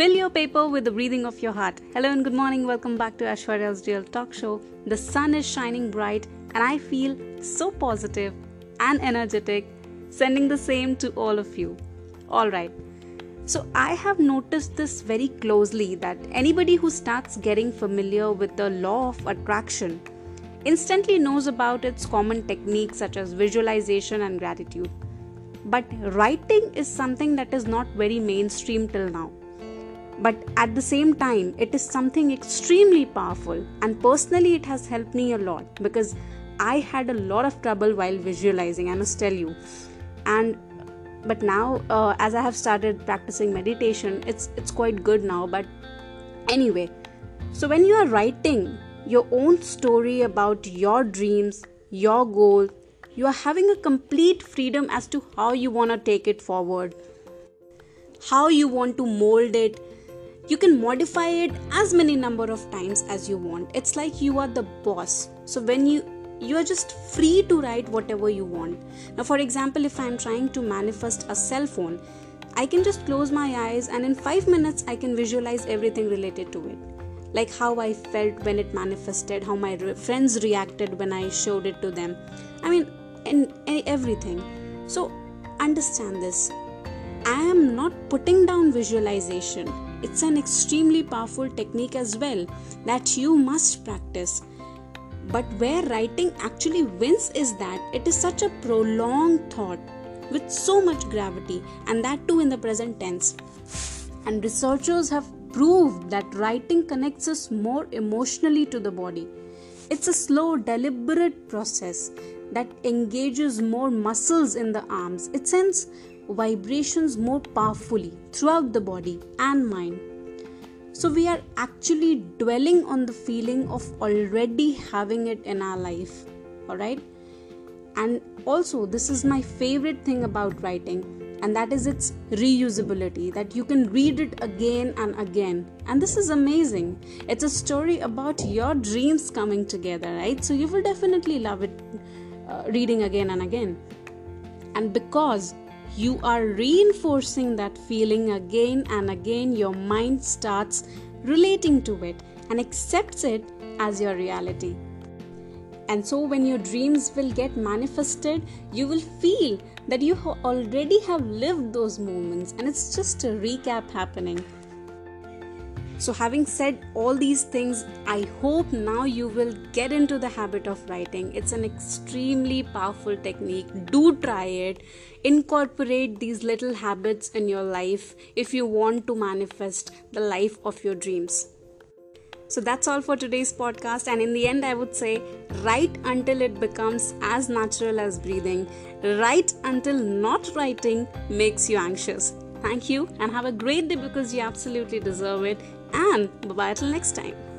Fill your paper with the breathing of your heart. Hello and good morning. Welcome back to Ashwarya's Real Talk Show. The sun is shining bright and I feel so positive and energetic. Sending the same to all of you. Alright. So I have noticed this very closely that anybody who starts getting familiar with the law of attraction instantly knows about its common techniques such as visualization and gratitude. But writing is something that is not very mainstream till now. But at the same time, it is something extremely powerful, and personally it has helped me a lot because I had a lot of trouble while visualizing, I must tell you. But now as I have started practicing meditation, it's quite good now. But anyway, so when you are writing your own story about your dreams, your goals, you are having a complete freedom as to how you want to take it forward, how you want to mold it. You can modify it as many number of times as you want. It's like you are the boss. So when you are just free to write whatever you want. Now, for example, if I'm trying to manifest a cell phone, I can just close my eyes and in 5 minutes I can visualize everything related to it. Like how I felt when it manifested, how my friends reacted when I showed it to them. I mean, and everything. So understand this. I am not putting down visualization. It's an extremely powerful technique as well that you must practice. But where writing actually wins is that it is such a prolonged thought with so much gravity, and that too in the present tense. And researchers have proved that writing connects us more emotionally to the body. It's a slow, deliberate process that engages more muscles in the arms. It sends vibrations more powerfully throughout the body and mind. So we are actually dwelling on the feeling of already having it in our life, alright? And also, this is my favorite thing about writing, and that is its reusability, that you can read it again and again. And this is amazing. It's a story about your dreams coming together, right? So you will definitely love it reading again and again. And because you are reinforcing that feeling again and again, your mind starts relating to it and accepts it as your reality. And so when your dreams will get manifested, you will feel that you already have lived those moments, and it's just a recap happening. So having said all these things, I hope now you will get into the habit of writing. It's an extremely powerful technique. Do try it. Incorporate these little habits in your life if you want to manifest the life of your dreams. So that's all for today's podcast. And in the end, I would say, write until it becomes as natural as breathing. Write until not writing makes you anxious. Thank you and have a great day because you absolutely deserve it. And bye-bye till next time.